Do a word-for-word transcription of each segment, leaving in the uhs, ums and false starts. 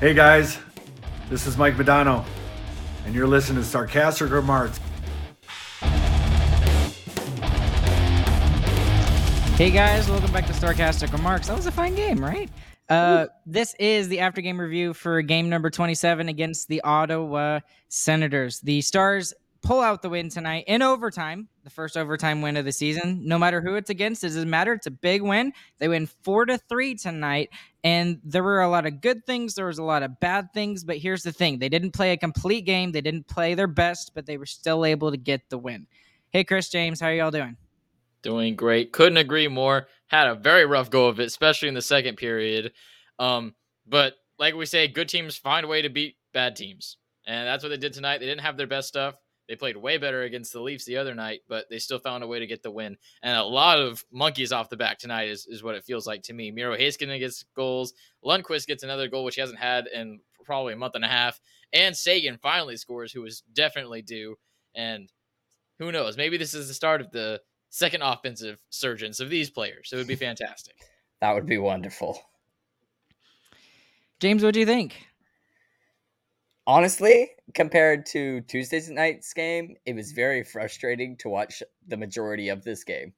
Hey guys, this is Mike Medano, and you're listening to Sarcastic Remarks. Hey guys, welcome back to Sarcastic Remarks. That was a fine game, right? Uh, this is the after-game review for game number twenty-seven against the Ottawa Senators. The Stars pull out the win tonight in overtime, the first overtime win of the season. No matter who it's against, it doesn't matter. It's a big win. They win four to three tonight, and there were a lot of good things. There was a lot of bad things, but here's the thing. They didn't play a complete game. They didn't play their best, but they were still able to get the win. Hey, Chris James, how are y'all doing? Doing great. Couldn't agree more. Had a very rough go of it, especially in the second period. Um, but like we say, good teams find a way to beat bad teams, and that's what they did tonight. They didn't have their best stuff. They played way better against the Leafs the other night, but they still found a way to get the win. And a lot of monkeys off the back tonight is, is what it feels like to me. Miro Heiskanen gets goals. Lundkvist gets another goal, which he hasn't had in probably a month and a half. And Sagan finally scores, who was definitely due. And who knows? Maybe this is the start of the second offensive surgence of these players. It would be fantastic. That would be wonderful. James, what do you think? Honestly, compared to Tuesday's night's game, it was very frustrating to watch the majority of this game.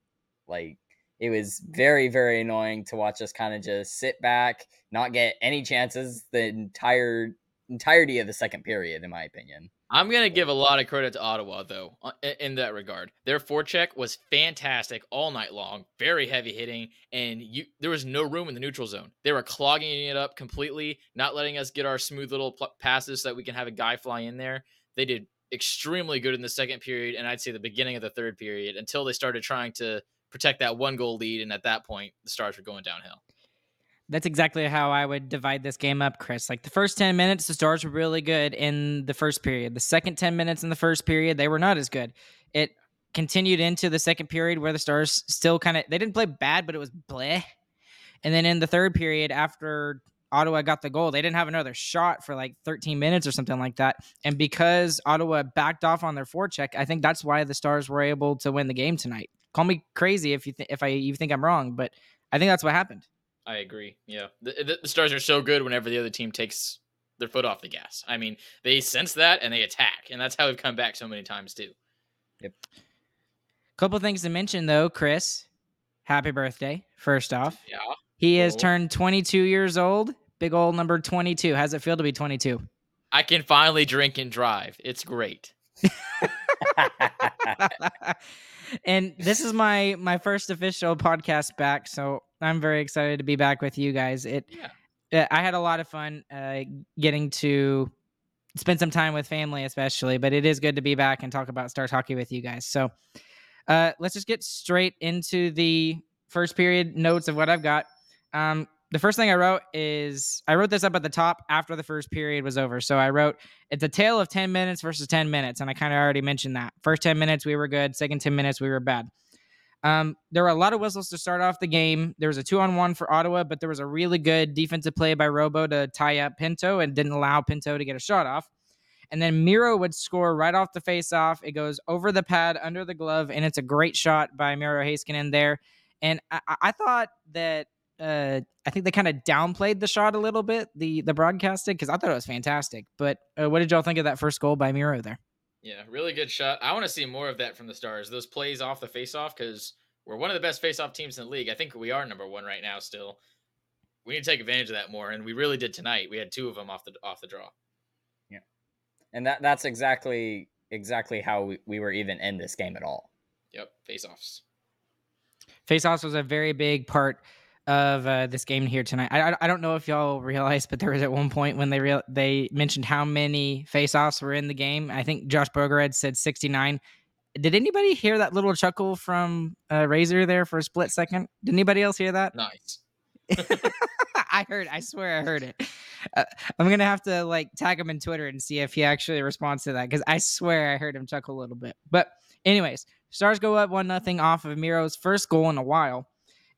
Like, it was very, very annoying to watch us kind of just sit back, not get any chances the entire entirety of the second period, in my opinion. I'm going to give a lot of credit to Ottawa, though, in that regard. Their forecheck was fantastic all night long, very heavy hitting, and you, there was no room in the neutral zone. They were clogging it up completely, not letting us get our smooth little pl- passes so that we can have a guy fly in there. They did extremely good in the second period, and I'd say the beginning of the third period, until they started trying to protect that one-goal lead, and at that point, the Stars were going downhill. That's exactly how I would divide this game up, Chris. Like, the first ten minutes, the Stars were really good in the first period. The second ten minutes in the first period, they were not as good. It continued into the second period where the Stars still kind of, they didn't play bad, but it was bleh. And then in the third period, after Ottawa got the goal, they didn't have another shot for like thirteen minutes or something like that. And because Ottawa backed off on their forecheck, I think that's why the Stars were able to win the game tonight. Call me crazy if you th- if I you think I'm wrong, but I think that's what happened. I agree. Yeah. The, the Stars are so good whenever the other team takes their foot off the gas. I mean, they sense that and they attack, and that's how we've come back so many times too. Yep. Couple things to mention though, Chris. Happy birthday, first off. Yeah. He has oh. turned twenty-two years old. Big old number twenty-two. How's it feel to be twenty-two? I can finally drink and drive. It's great. And this is my my first official podcast back, so I'm very excited to be back with you guys. It, yeah. I had a lot of fun uh, getting to spend some time with family, especially, but it is good to be back and talk about Stars hockey with you guys. So uh, let's just get straight into the first period notes of what I've got. Um, the first thing I wrote is, I wrote this up at the top after the first period was over. So I wrote, it's a tale of ten minutes versus ten minutes. And I kind of already mentioned that. First ten minutes, we were good. Second ten minutes, we were bad. Um, there were a lot of whistles to start off the game. There was a two-on-one for Ottawa, but there was a really good defensive play by Robo to tie up Pinto and didn't allow Pinto to get a shot off. And then Miro would score right off the face-off. It goes over the pad, under the glove, and it's a great shot by Miro Heiskanen there. And I, I thought that uh, I think they kind of downplayed the shot a little bit, the the broadcasted, because I thought it was fantastic. But uh, what did y'all think of that first goal by Miro there? Yeah, really good shot. I want to see more of that from the Stars. Those plays off the faceoff, because we're one of the best faceoff teams in the league. I think we are number one right now still. We need to take advantage of that more, and we really did tonight. We had two of them off the off the draw. Yeah, and that that's exactly exactly how we, we were even in this game at all. Yep, faceoffs. Faceoffs was a very big part of uh, this game here tonight. I, I I don't know if y'all realized, but there was at one point when they real they mentioned how many faceoffs were in the game. I think Josh Bogarad said sixty-nine. Did anybody hear that little chuckle from uh, Razor there for a split second? Did anybody else hear that? Nice. I heard. I swear I heard it. Uh, I'm going to have to like tag him in Twitter and see if he actually responds to that, because I swear I heard him chuckle a little bit. But anyways, Stars go up one nothing off of Miro's first goal in a while.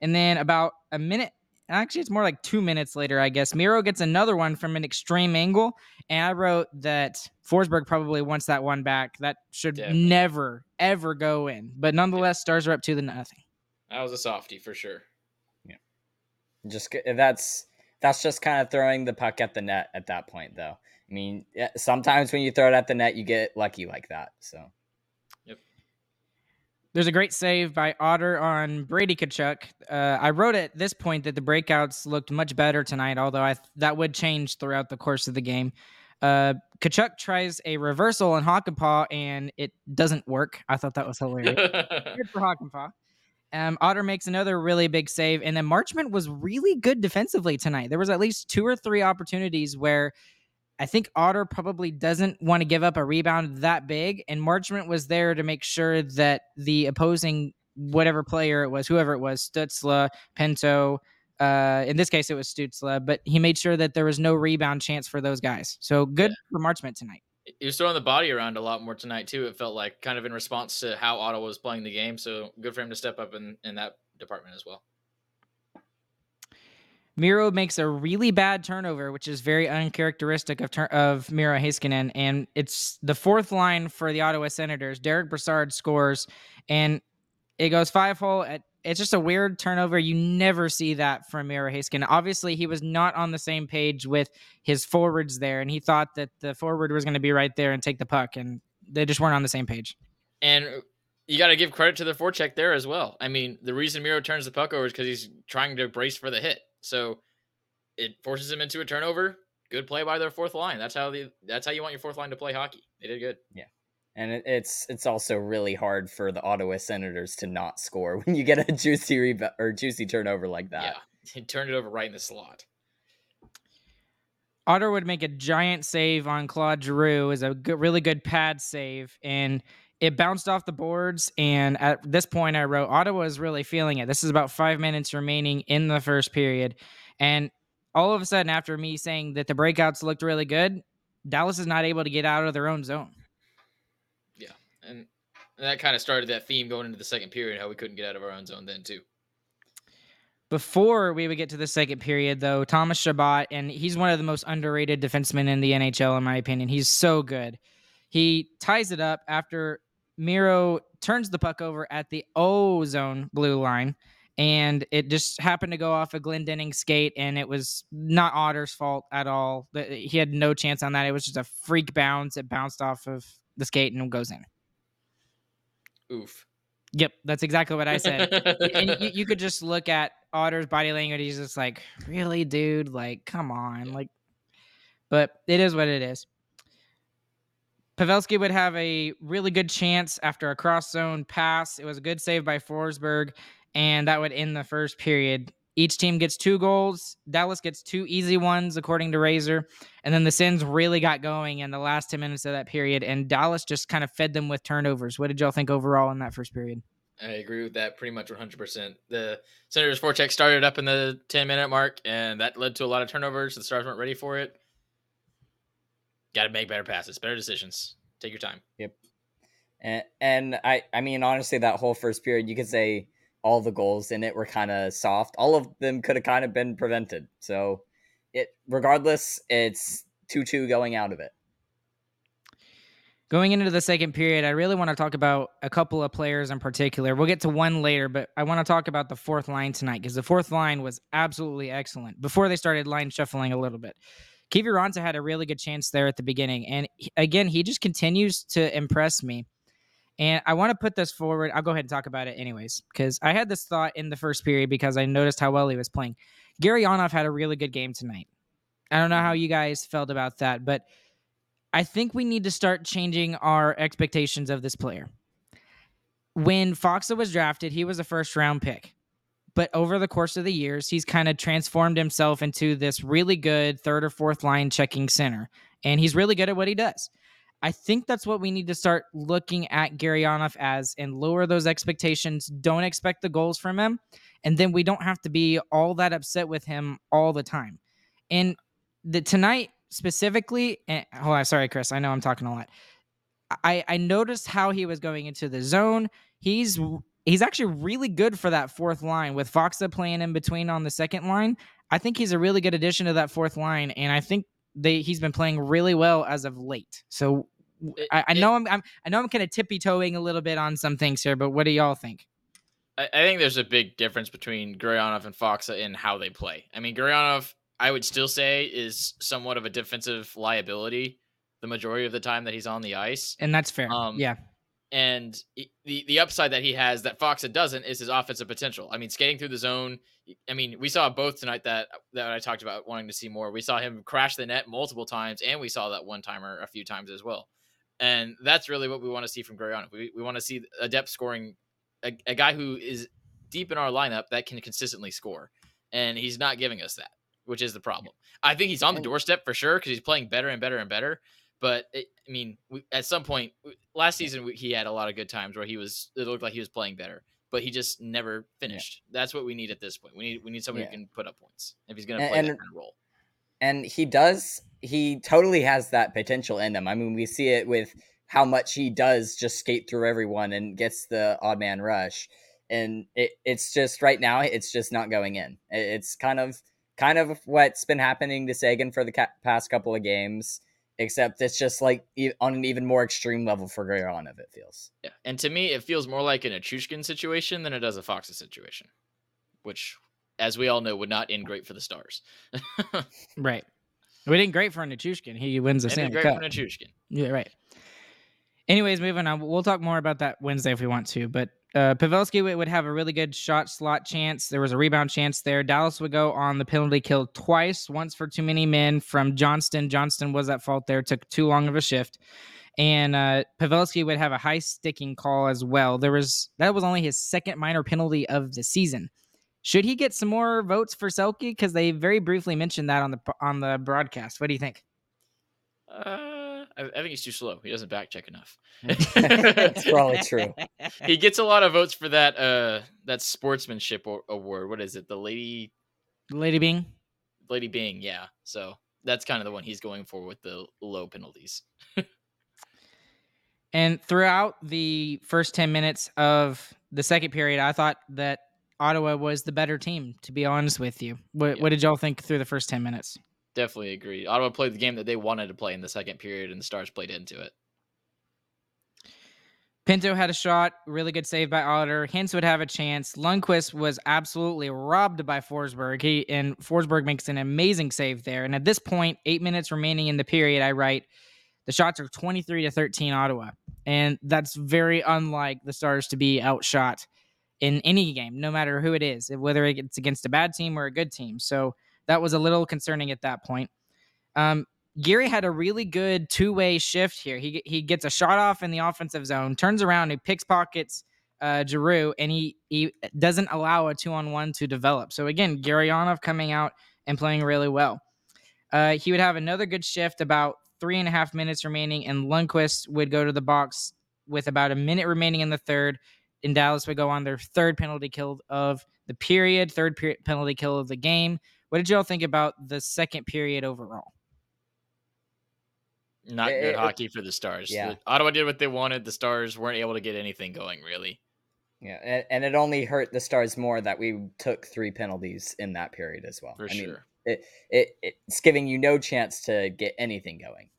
And then about a minute, actually it's more like two minutes later, I guess, Miro gets another one from an extreme angle. And I wrote that Forsberg probably wants that one back. That should Definitely. never, ever go in. But nonetheless, yeah. Stars are up two to nothing. That was a softie for sure. Yeah. Just that's that's just kind of throwing the puck at the net at that point, though. I mean, sometimes when you throw it at the net, you get lucky like that. So. There's a great save by Otter on Brady Tkachuk. Uh, I wrote at this point that the breakouts looked much better tonight, although I th- that would change throughout the course of the game. Uh, Tkachuk tries a reversal on Hakanpää, and it doesn't work. I thought that was hilarious. Good for Hakanpää. Um, Otter makes another really big save, and then Marchment was really good defensively tonight. There was at least two or three opportunities where I think Otter probably doesn't want to give up a rebound that big, and Marchment was there to make sure that the opposing whatever player it was, whoever it was, Stützle, Pinto, uh, in this case it was Stützle, but he made sure that there was no rebound chance for those guys. So good yeah. for Marchment tonight. He was throwing the body around a lot more tonight too. It felt like kind of in response to how Ottawa was playing the game. So good for him to step up in, in that department as well. Miro makes a really bad turnover, which is very uncharacteristic of tur- of Miro Heiskanen, and it's the fourth line for the Ottawa Senators. Derek Brassard scores, and it goes five-hole. It's just a weird turnover. You never see that from Miro Heiskanen. Obviously, he was not on the same page with his forwards there, and he thought that the forward was going to be right there and take the puck, and they just weren't on the same page. And you got to give credit to the forecheck there as well. I mean, the reason Miro turns the puck over is because he's trying to brace for the hit. So it forces him into a turnover. Good play by their fourth line. That's how the that's how you want your fourth line to play hockey. They did good. Yeah. And it, it's it's also really hard for the Ottawa Senators to not score when you get a juicy rebound or juicy turnover like that. Yeah. He turned it over right in the slot. Otter would make a giant save on Claude Giroux. Is a good, really good pad save, and it bounced off the boards, and at this point I wrote, Ottawa is really feeling it. This is about five minutes remaining in the first period, and all of a sudden, after me saying that the breakouts looked really good, Dallas is not able to get out of their own zone. Yeah, and that kind of started that theme going into the second period, how we couldn't get out of our own zone then, too. Before we would get to the second period, though, Thomas Chabot, and he's one of the most underrated defensemen in the N H L, in my opinion. He's so good. He ties it up after Miro turns the puck over at the O-zone blue line, and it just happened to go off a Glendenning's skate, and it was not Otter's fault at all. He had no chance on that. It was just a freak bounce. It bounced off of the skate and goes in. Oof. Yep, that's exactly what I said. And you, you could just look at Otter's body language. He's just like, really, dude? Like, come on. Yeah. Like, but it is what it is. Pavelski would have a really good chance after a cross-zone pass. It was a good save by Forsberg, and that would end the first period. Each team gets two goals. Dallas gets two easy ones, according to Razor. And then the Sens really got going in the last ten minutes of that period, and Dallas just kind of fed them with turnovers. What did y'all think overall in that first period? I agree with that pretty much one hundred percent. The Senators' forecheck started up in the ten-minute mark, and that led to a lot of turnovers. The Stars weren't ready for it. Got to make better passes, better decisions. Take your time. Yep. And, and I, I mean, honestly, that whole first period, you could say all the goals in it were kind of soft. All of them could have kind of been prevented. So it, regardless, it's two two going out of it. Going into the second period, I really want to talk about a couple of players in particular. We'll get to one later, but I want to talk about the fourth line tonight because the fourth line was absolutely excellent before they started line shuffling a little bit. Kiviranta had a really good chance there at the beginning. And he, again, he just continues to impress me. And I want to put this forward. I'll go ahead and talk about it anyways, because I had this thought in the first period because I noticed how well he was playing. Garyanov had a really good game tonight. I don't know how you guys felt about that, but I think we need to start changing our expectations of this player. When Foxa was drafted, he was a first-round pick. But over the course of the years, he's kind of transformed himself into this really good third or fourth line checking center. And he's really good at what he does. I think that's what we need to start looking at Garyanov as, and lower those expectations. Don't expect the goals from him, and then we don't have to be all that upset with him all the time. And the tonight specifically, and, oh, I'm sorry, Chris. I know I'm talking a lot. I, I noticed how he was going into the zone. He's he's actually really good for that fourth line with Foxa playing in between on the second line. I think he's a really good addition to that fourth line, and I think they he's been playing really well as of late. So I, I know I'm, I'm I know I'm kind of tippy-toeing a little bit on some things here, but what do y'all think? I, I think there's a big difference between Graydon and Foxa in how they play. I mean, Graydon, I would still say, is somewhat of a defensive liability the majority of the time that he's on the ice. And that's fair. Um, yeah. And the, the upside that he has that Foxa doesn't is his offensive potential. I mean, skating through the zone. I mean, we saw both tonight that, that I talked about wanting to see more. We saw him crash the net multiple times, and we saw that one-timer a few times as well. And that's really what we want to see from Graydon. We we want to see a depth scoring, a, a guy who is deep in our lineup that can consistently score. And he's not giving us that, which is the problem. I think he's on the doorstep for sure because he's playing better and better and better. But, it, I mean, we, at some point, last season, we, he had a lot of good times where he was, it looked like he was playing better, but he just never finished. Yeah. That's what we need at this point. We need we need somebody yeah. who can put up points if he's going to play and, that kind of role. And he does, he totally has that potential in him. I mean, we see it with how much he does just skate through everyone and gets the odd man rush. And it, it's just, right now, it's just not going in. It, it's kind of, kind of what's been happening to Sagan for the ca- past couple of games. Except it's just like on an even more extreme level for Grayanov, it feels. Yeah, and to me, it feels more like a Nichushkin situation than it does a Foxa situation, which, as we all know, would not end great for the Stars. Right. We didn't great for Nichushkin. He wins the Stanley Cup. Great for Nichushkin. Yeah, right. Anyways, moving on. We'll talk more about that Wednesday if we want to, but uh, Pavelski would have a really good shot slot chance. There was a rebound chance there. Dallas would go on the penalty kill twice, once for too many men from Johnston. Johnston was at fault there, took too long of a shift. And uh, Pavelski would have a high sticking call as well. There was That was only his second minor penalty of the season. Should he get some more votes for Selke? Because they very briefly mentioned that on the on the broadcast. What do you think? Uh... I think he's too slow. He doesn't back check enough. That's probably true. He gets a lot of votes for that uh, that sportsmanship award. What is it? The Lady... Lady Byng? Lady Byng, yeah. So that's kind of the one he's going for with the low penalties. And throughout the first ten minutes of the second period, I thought that Ottawa was the better team, to be honest with you. What, yeah. what did y'all think through the first ten minutes? Definitely agree. Ottawa played the game that they wanted to play in the second period, and the Stars played into it. Pinto had a shot, really good save by Otter. Hintz would have a chance. Lundkvist was absolutely robbed by Forsberg. He and Forsberg makes an amazing save there. And at this point, eight minutes remaining in the period, I write the shots are twenty-three to thirteen Ottawa, and that's very unlike the Stars to be outshot in any game, no matter who it is, whether it's against a bad team or a good team. So. That was a little concerning at that point. Um, Geary had a really good two-way shift here. He he gets a shot off in the offensive zone, turns around, he picks pockets uh, Giroux, and he, he doesn't allow a two-on-one to develop. So again, Garyanov coming out and playing really well. Uh, he would have another good shift, about three and a half minutes remaining, and Lundkvist would go to the box with about a minute remaining in the third, and Dallas would go on their third penalty kill of the period, third per- penalty kill of the game. What did y'all think about the second period overall? Not good it, it, hockey for the Stars. Yeah. The, Ottawa did what they wanted. The Stars weren't able to get anything going, really. Yeah, and, and it only hurt the Stars more that we took three penalties in that period as well. For I sure. mean, it, it, it's giving you no chance to get anything going.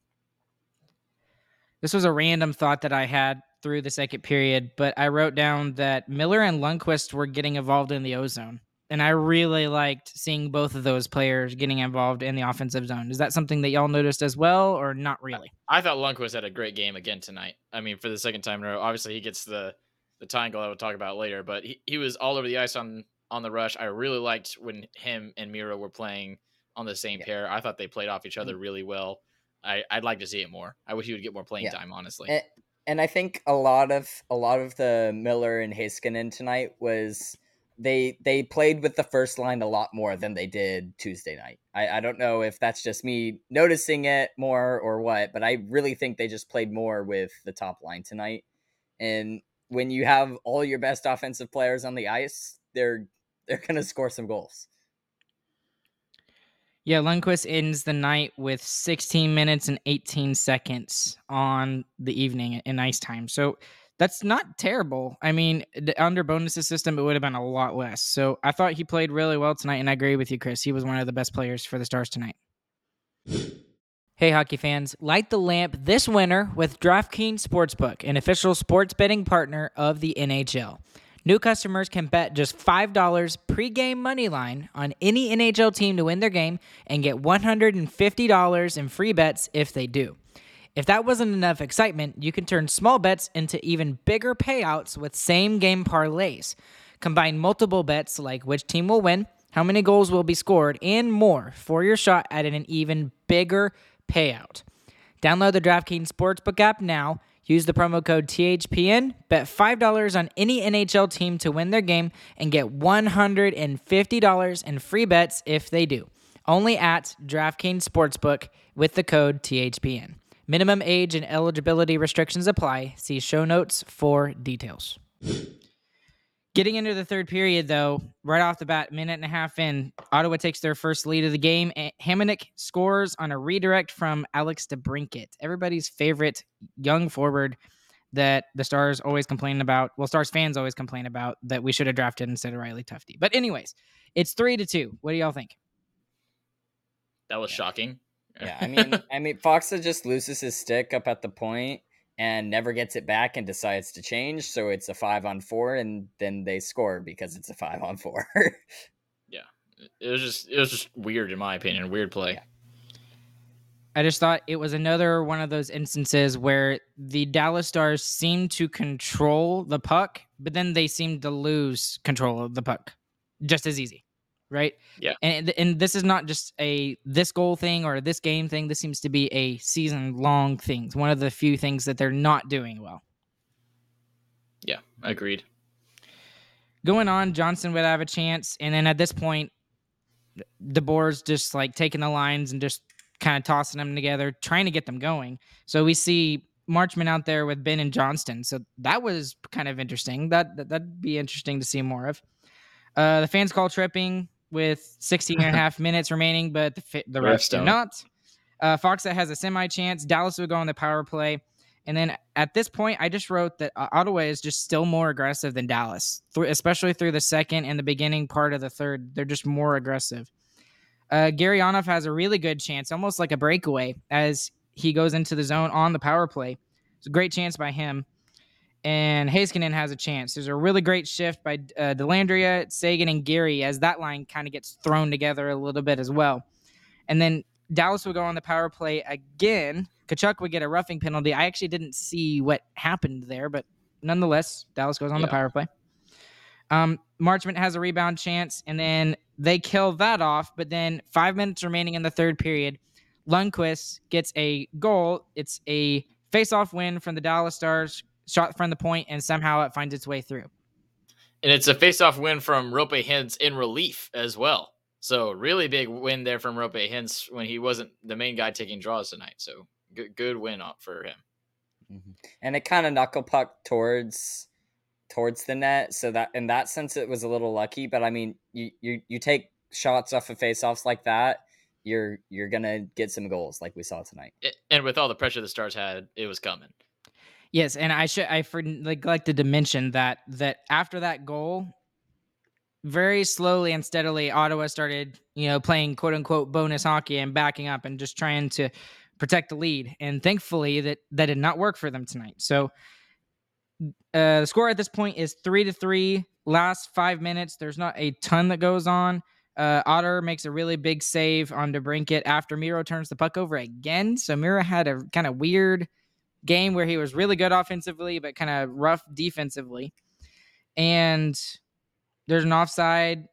This was a random thought that I had through the second period, but I wrote down that Miller and Lundkvist were getting involved in the O-zone. And I really liked seeing both of those players getting involved in the offensive zone. Is that something that y'all noticed as well, or not really? I thought Lundkvist had a great game again tonight. I mean, for the second time in a row. Obviously, he gets the, the tying goal that we'll talk about later, but he, he was all over the ice on, on the rush. I really liked when him and Miro were playing on the same yeah. pair. I thought they played off each other really well. I, I'd like to see it more. I wish he would get more playing yeah. time, honestly. And, and I think a lot of a lot of the Miller and Heiskanen tonight was – they they played with the first line a lot more than they did Tuesday night. I, I don't know if that's just me noticing it more or what, but I really think they just played more with the top line tonight. And when you have all your best offensive players on the ice, they're they're going to score some goals. Yeah, Lundkvist ends the night with sixteen minutes and eighteen seconds on the evening in ice time. So that's not terrible. I mean, the under bonuses system, it would have been a lot less. So I thought he played really well tonight, and I agree with you, Chris. He was one of the best players for the Stars tonight. Hey, hockey fans, light the lamp this winter with DraftKings Sportsbook, an official sports betting partner of the N H L. New customers can bet just five dollars pregame money line on any N H L team to win their game and get one hundred fifty dollars in free bets if they do. If that wasn't enough excitement, you can turn small bets into even bigger payouts with same-game parlays. Combine multiple bets like which team will win, how many goals will be scored, and more for your shot at an even bigger payout. Download the DraftKings Sportsbook app now. Use the promo code T H P N, bet five dollars on any N H L team to win their game, and get one hundred fifty dollars in free bets if they do. Only at DraftKings Sportsbook with the code T H P N. Minimum age and eligibility restrictions apply. See show notes for details. Getting into the third period, though, right off the bat, minute and a half in, Ottawa takes their first lead of the game. Hamonic scores on a redirect from Alex DeBrincat, everybody's favorite young forward that the Stars always complain about. Well, Stars fans always complain about that we should have drafted instead of Riley Tufte. But anyways, it's three to two. What do y'all think? That was yeah. shocking. Yeah, I mean, I mean, Foxa just loses his stick up at the point and never gets it back and decides to change. So it's a five on four, and then they score because it's a five on four. Yeah. It was just, it was just weird, in my opinion, weird play. Yeah. I just thought it was another one of those instances where the Dallas Stars seemed to control the puck, but then they seemed to lose control of the puck just as easy. Right? Yeah. And and this is not just a this goal thing or this game thing. This seems to be a season-long thing. It's one of the few things that they're not doing well. Yeah, agreed. Going on, Johnston would have a chance. And then at this point, DeBoer's just like taking the lines and just kind of tossing them together, trying to get them going. So we see Marchment out there with Ben and Johnston. So that was kind of interesting. That, that, that'd be interesting to see more of. Uh, the fans call tripping with sixteen and a half minutes remaining, but the, fi- the refs do not. Uh, Foxa has a semi-chance. Dallas would go on the power play. And then at this point, I just wrote that uh, Ottawa is just still more aggressive than Dallas, th- especially through the second and the beginning part of the third. They're just more aggressive. Uh, Garyanov has a really good chance, almost like a breakaway, as he goes into the zone on the power play. It's a great chance by him. And Heiskanen has a chance. There's a really great shift by uh, DeLandria, Sagan, and Gary as that line kind of gets thrown together a little bit as well. And then Dallas would go on the power play again. Tkachuk would get a roughing penalty. I actually didn't see what happened there, but nonetheless, Dallas goes on yeah. the power play. Um, Marchment has a rebound chance, and then they kill that off. But then five minutes remaining in the third period, Lundkvist gets a goal. It's a face-off win from the Dallas Stars. Shot from the point, and somehow it finds its way through. And it's a face-off win from Roope Hintz in relief as well. So really big win there from Roope Hintz when he wasn't the main guy taking draws tonight. So good, good win up for him. Mm-hmm. And it kind of knuckle pucked towards towards the net. So that in that sense, it was a little lucky. But I mean, you you you take shots off of face-offs like that, you're you're gonna get some goals like we saw tonight. It, and with all the pressure the Stars had, it was coming. Yes, and I should I neglected to mention that that after that goal, very slowly and steadily, Ottawa started, you know, playing quote unquote bonus hockey and backing up and just trying to protect the lead. And thankfully, that that did not work for them tonight. So uh, the score at this point is three to three. Last five minutes, there's not a ton that goes on. Uh, Otter makes a really big save on DeBrincat after Miro turns the puck over again. So Miro had a kind of weird game where he was really good offensively, but kind of rough defensively. And there's an offside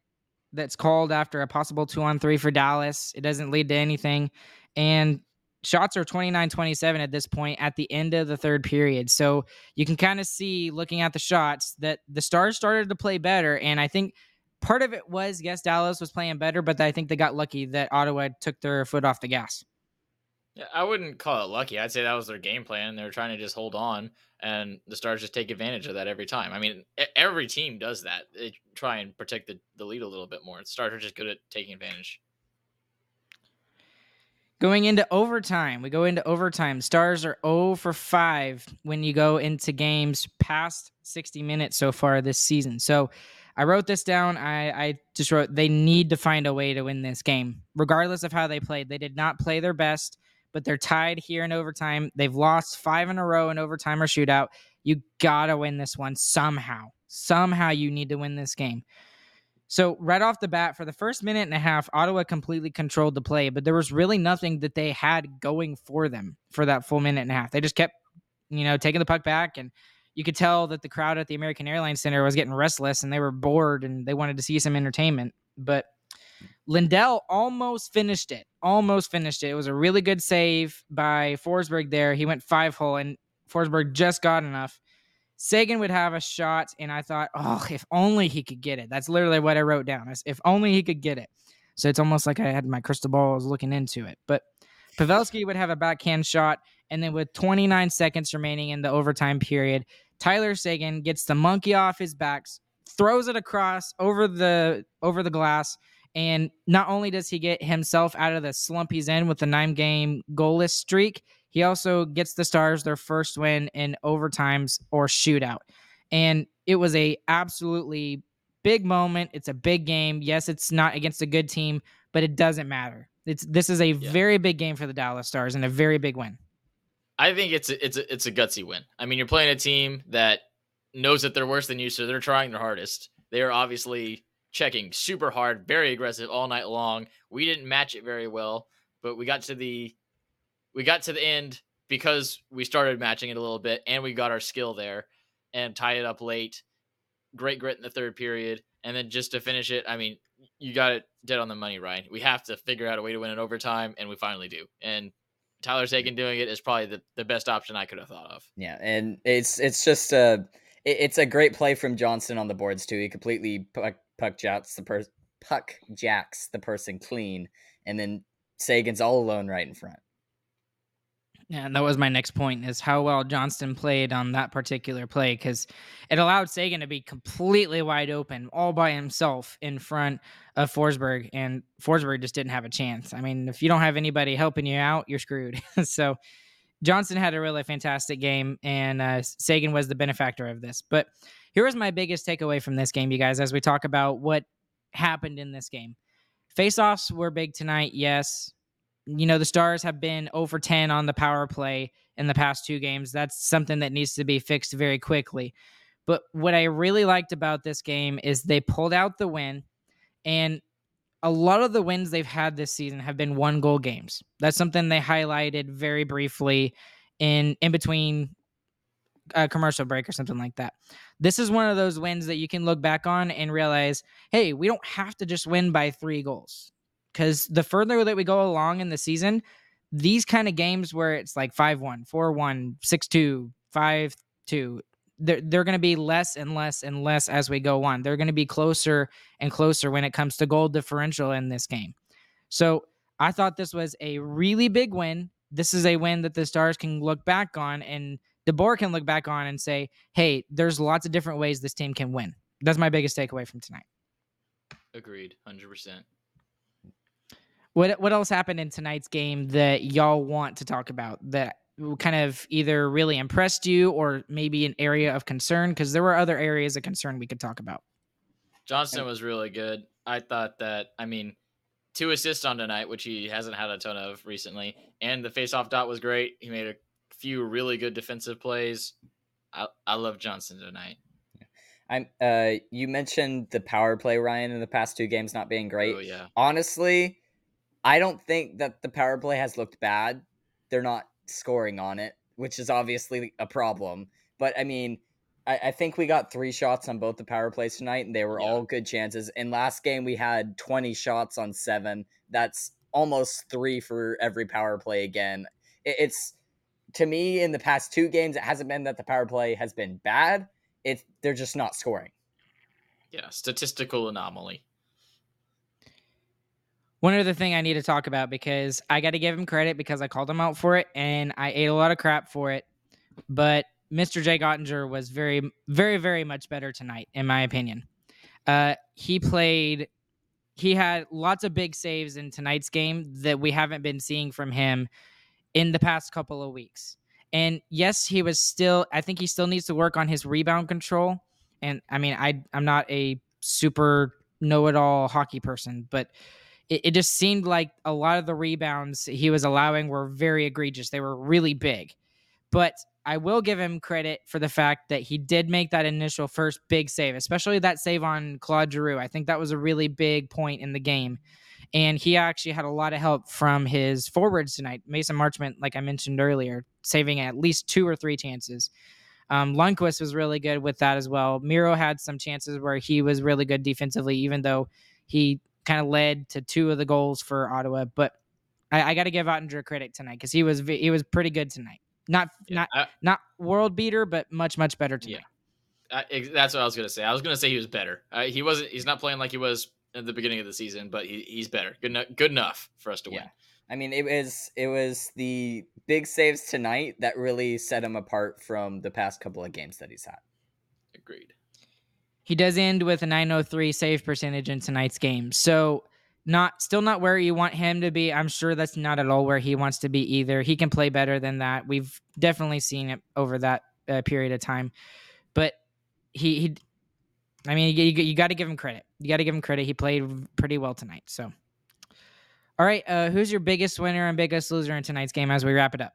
that's called after a possible two on three for Dallas. It doesn't lead to anything. And shots are twenty-nine twenty-seven at this point at the end of the third period. So you can kind of see looking at the shots that the Stars started to play better. And I think part of it was, yes, Dallas was playing better, but I think they got lucky that Ottawa took their foot off the gas. Yeah, I wouldn't call it lucky. I'd say that was their game plan. They were trying to just hold on, and the Stars just take advantage of that every time. I mean, every team does that. They try and protect the, the lead a little bit more. The Stars are just good at taking advantage. Going into overtime, we go into overtime. Stars are zero for five when you go into games past sixty minutes so far this season. So I wrote this down. I, I just wrote, they need to find a way to win this game, regardless of how they played. They did not play their best, but they're tied here in overtime. They've lost five in a row in overtime or shootout. You got to win this one somehow. Somehow you need to win this game. So right off the bat, for the first minute and a half, Ottawa completely controlled the play, but there was really nothing that they had going for them for that full minute and a half. They just kept, you know, taking the puck back, and you could tell that the crowd at the American Airlines Center was getting restless, and they were bored, and they wanted to see some entertainment. But Lindell almost finished it, almost finished it. It was a really good save by Forsberg there. He went five-hole, and Forsberg just got enough. Sagan would have a shot, and I thought, oh, if only he could get it. That's literally what I wrote down. If only he could get it. So it's almost like I had my crystal ball. I was looking into it. But Pavelski would have a backhand shot, and then with twenty-nine seconds remaining in the overtime period, Tyler Seguin gets the monkey off his back, throws it across over the over the glass, and not only does he get himself out of the slump he's in with the nine-game goalless streak, he also gets the Stars their first win in overtimes or shootout. And it was a absolutely big moment. It's a big game. Yes, it's not against a good team, but it doesn't matter. It's This is a yeah. very big game for the Dallas Stars and a very big win. I think it's a, it's a, it's a gutsy win. I mean, you're playing a team that knows that they're worse than you, so they're trying their hardest. They are obviously checking super hard, very aggressive all night long. We didn't match it very well, but we got to the we got to the end because we started matching it a little bit, and we got our skill there and tied it up late. Great grit in the third period. And then just to finish it, I mean, you got it dead on the money, Ryan. We have to figure out a way to win in overtime, and we finally do. And Tyler Seguin doing it is probably the, the best option I could have thought of. Yeah, and it's it's just a, it, it's a great play from Johnston on the boards, too. He completely puck, puck, jacks, the per, puck jacks the person clean, and then Sagan's all alone right in front. Yeah, and that was my next point, is how well Johnston played on that particular play, because it allowed Sagan to be completely wide open all by himself in front of Forsberg, and Forsberg just didn't have a chance. I mean, if you don't have anybody helping you out, you're screwed. So Johnston had a really fantastic game, and uh, Sagan was the benefactor of this. But here was my biggest takeaway from this game, you guys, as we talk about what happened in this game. Faceoffs were big tonight, yes. You know, the Stars have been zero for ten on the power play in the past two games. That's something that needs to be fixed very quickly. But what I really liked about this game is they pulled out the win, and a lot of the wins they've had this season have been one-goal games. That's something they highlighted very briefly in, in between a commercial break or something like that. This is one of those wins that you can look back on and realize, hey, we don't have to just win by three goals. Because the further that we go along in the season, these kind of games where it's like five one, four one, six two, five two, they're, they're going to be less and less and less as we go on. They're going to be closer and closer when it comes to goal differential in this game. So I thought this was a really big win. This is a win that the Stars can look back on, and DeBoer can look back on and say, hey, there's lots of different ways this team can win. That's my biggest takeaway from tonight. Agreed, one hundred percent. What what else happened in tonight's game that y'all want to talk about that kind of either really impressed you or maybe an area of concern? Because there were other areas of concern we could talk about. Johnston was really good. I thought that, I mean, two assists on tonight, which he hasn't had a ton of recently, and the faceoff dot was great. He made a few really good defensive plays. I, I love Johnston tonight. I'm. Uh, you mentioned the power play, Ryan, in the past two games not being great. Oh, yeah. Honestly, I don't think that the power play has looked bad. They're not scoring on it, which is obviously a problem. But, I mean, I, I think we got three shots on both the power plays tonight, and they were yeah. all good chances. In last game, we had twenty shots on seven. That's almost three for every power play again. It, it's, to me, in the past two games, it hasn't been that the power play has been bad. It, they're just not scoring. Yeah, statistical anomaly. One other thing I need to talk about, because I got to give him credit because I called him out for it and I ate a lot of crap for it, but Mister Jake Oettinger was very, very, very much better tonight, in my opinion. Uh, he played, he had lots of big saves in tonight's game that we haven't been seeing from him in the past couple of weeks. And yes, he was still, I think he still needs to work on his rebound control. And I mean, I, I'm not a super know-it-all hockey person, but it, it just seemed like a lot of the rebounds he was allowing were very egregious. They were really big, but I will give him credit for the fact that he did make that initial first big save, especially that save on Claude Giroux. I think that was a really big point in the game. And he actually had a lot of help from his forwards tonight. Mason Marchment, like I mentioned earlier, saving at least two or three chances. Um, Lundkvist was really good with that as well. Miro had some chances where he was really good defensively, even though he kind of led to two of the goals for Ottawa. But I, I got to give Oettinger credit tonight because he was he was pretty good tonight. Not yeah, not I, not world beater, but much much better to yeah. me. That's what I was gonna say. I was gonna say he was better. Uh, he wasn't. He's not playing like he was at the beginning of the season, but he, he's better. Good enough. Good enough for us to yeah. win. I mean, it was it was the big saves tonight that really set him apart from the past couple of games that he's had. Agreed. He does end with a nine oh three save percentage in tonight's game, so. Not still not where you want him to be. I'm sure that's not at all where he wants to be either. He can play better than that. We've definitely seen it over that uh, period of time. But he, he I mean, you, you got to give him credit. You got to give him credit. He played pretty well tonight. So, all right, uh, who's your biggest winner and biggest loser in tonight's game as we wrap it up?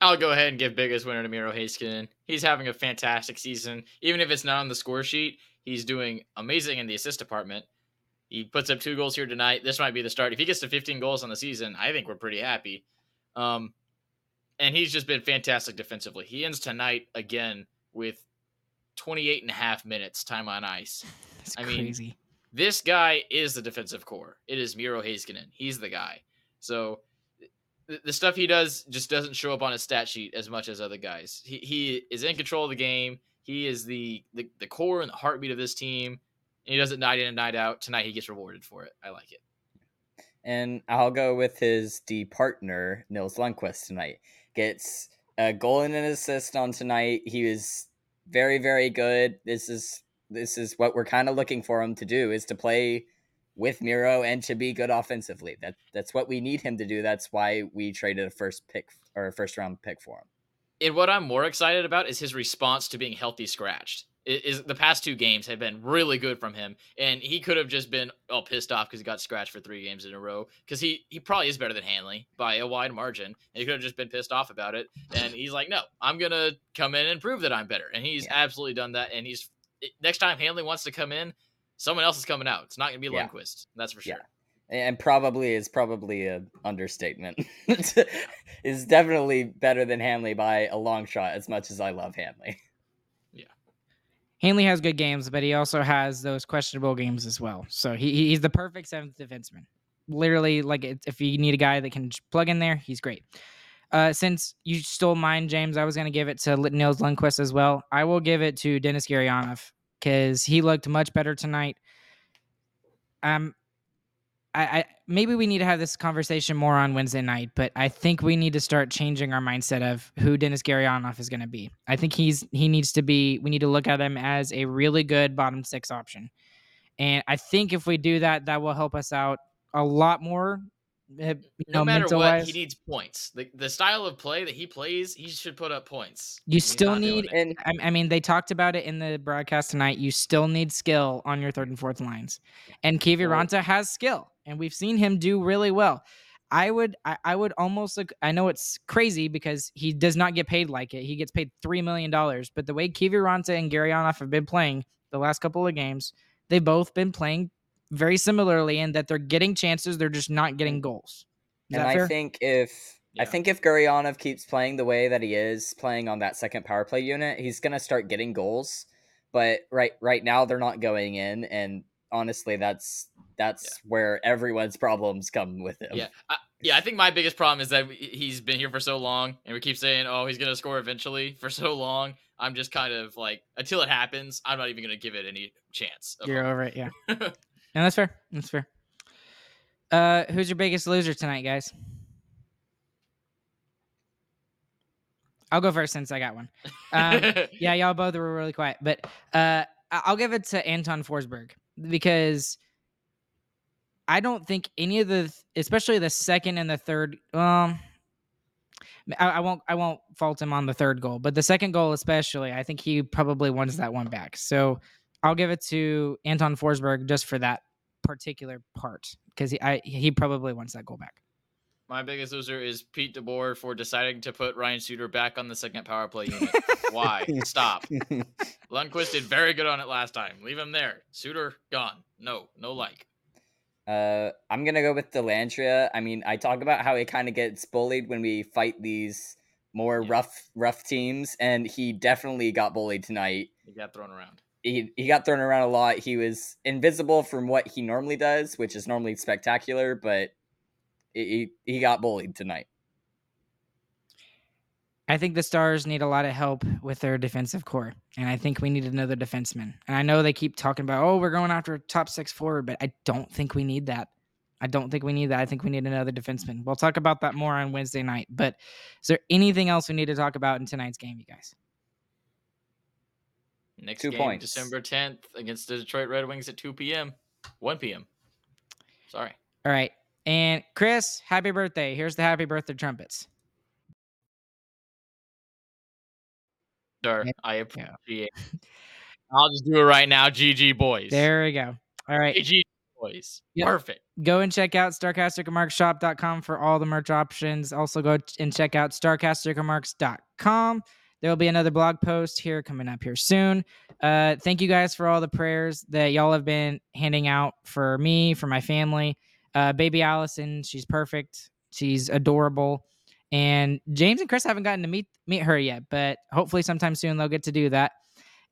I'll go ahead and give biggest winner to Miro Heiskanen. He's having a fantastic season. Even if it's not on the score sheet, he's doing amazing in the assist department. He puts up two goals here tonight. This might be the start. If he gets to fifteen goals on the season, I think we're pretty happy. Um, and he's just been fantastic defensively. He ends tonight again with twenty-eight and a half minutes time on ice. That's I crazy. Mean, this guy is the defensive core. It is Miro Heiskanen. He's the guy. So th- the stuff he does just doesn't show up on his stat sheet as much as other guys. He he is in control of the game. He is the the, the core and the heartbeat of this team. And he does it night in and night out. Tonight he gets rewarded for it. I like it. And I'll go with his D partner, Nils Lundkvist, tonight. Gets a goal and an assist on tonight. He was very, very good. This is this is what we're kind of looking for him to do, is to play with Miro and to be good offensively. That that's what we need him to do. That's why we traded a first pick or a first round pick for him. And what I'm more excited about is his response to being healthy scratched. Is the past two games have been really good from him, and he could have just been all pissed off because he got scratched for three games in a row, because he, he probably is better than Hanley by a wide margin, and he could have just been pissed off about it, and he's like, no, I'm going to come in and prove that I'm better, and he's yeah. absolutely done that, and he's next time Hanley wants to come in, someone else is coming out. It's not going to be yeah. Lundkvist, that's for sure. Yeah. And probably is probably an understatement. Is definitely better than Hanley by a long shot, as much as I love Hanley. Hanley has good games, but he also has those questionable games as well. So he he's the perfect seventh defenseman. Literally, like, if you need a guy that can plug in there, he's great. Uh, since you stole mine, James, I was going to give it to Nils Lundkvist as well. I will give it to Dennis Gurianov because he looked much better tonight. Um, I, I maybe we need to have this conversation more on Wednesday night, but I think we need to start changing our mindset of who Dennis Gurianov is going to be. I think he's he needs to be. We need to look at him as a really good bottom six option, and I think if we do that, that will help us out a lot more. You know, no matter what, wise. He needs points. The the style of play that he plays, he should put up points. You he's still need, and I mean, they talked about it in the broadcast tonight. You still need skill on your third and fourth lines, and Kiviranta has skill. And we've seen him do really well. I would, I, I would almost look. I know it's crazy because he does not get paid like it. He gets paid three million dollars. But the way Kiviranta and Gurianov have been playing the last couple of games, they've both been playing very similarly in that they're getting chances, they're just not getting goals. Is and I fair? think if yeah. I think if Gurianov keeps playing the way that he is playing on that second power play unit, he's gonna start getting goals. But right, right now they're not going in, and honestly, that's. That's yeah. where everyone's problems come with him. Yeah, I, yeah. I think my biggest problem is that he's been here for so long, and we keep saying, "Oh, he's gonna score eventually." For so long, I'm just kind of like, until it happens, I'm not even going to give it any chance. You're over it, yeah. And that's fair. That's fair. Uh, who's your biggest loser tonight, guys? I'll go first since I got one. Um, yeah, y'all both were really quiet, but uh, I'll give it to Anton Forsberg because I don't think any of the, especially the second and the third, um, I, I won't, I won't fault him on the third goal, but the second goal especially, I think he probably wants that one back. So I'll give it to Anton Forsberg just for that particular part because he, I, he probably wants that goal back. My biggest loser is Pete DeBoer for deciding to put Ryan Suter back on the second power play unit. Why? Stop. Lundkvist did very good on it last time. Leave him there. Suter, gone. No, no like. Uh, I'm going to go with DeLandria. I mean, I talk about how he kind of gets bullied when we fight these more yeah. rough, rough teams, and he definitely got bullied tonight. He got thrown around. He he got thrown around a lot. He was invisible from what he normally does, which is normally spectacular, but... He, he got bullied tonight. I think the Stars need a lot of help with their defensive core, and I think we need another defenseman. And I know they keep talking about, oh, we're going after a top six forward, but I don't think we need that. I don't think we need that. I think we need another defenseman. We'll talk about that more on Wednesday night, but is there anything else we need to talk about in tonight's game, you guys? Next two game, points. December tenth against the Detroit Red Wings at two p.m. one p.m. Sorry. All right. And Chris, happy birthday. Here's the happy birthday trumpets. Sure, I appreciate it. I'll just do it right now. G G boys. There we go. All right. G G boys. Yep. Perfect. Go and check out starcastic remarks shop dot com for all the merch options. Also go and check out starcastic remarks dot com. There will be another blog post here coming up here soon. Uh, thank you guys for all the prayers that y'all have been handing out for me, for my family. Uh, baby Allison, she's perfect. She's adorable. And James and Chris haven't gotten to meet meet her yet, but hopefully sometime soon they'll get to do that.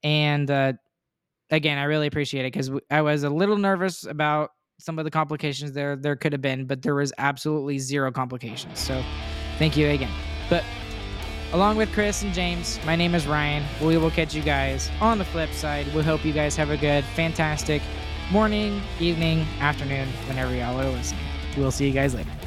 And uh, again, I really appreciate it because I was a little nervous about some of the complications there there could have been, but there was absolutely zero complications. So thank you again. But along with Chris and James, my name is Ryan. We will catch you guys on the flip side. We hope you guys have a good, fantastic morning, evening, afternoon, whenever y'all are listening. We'll see you guys later.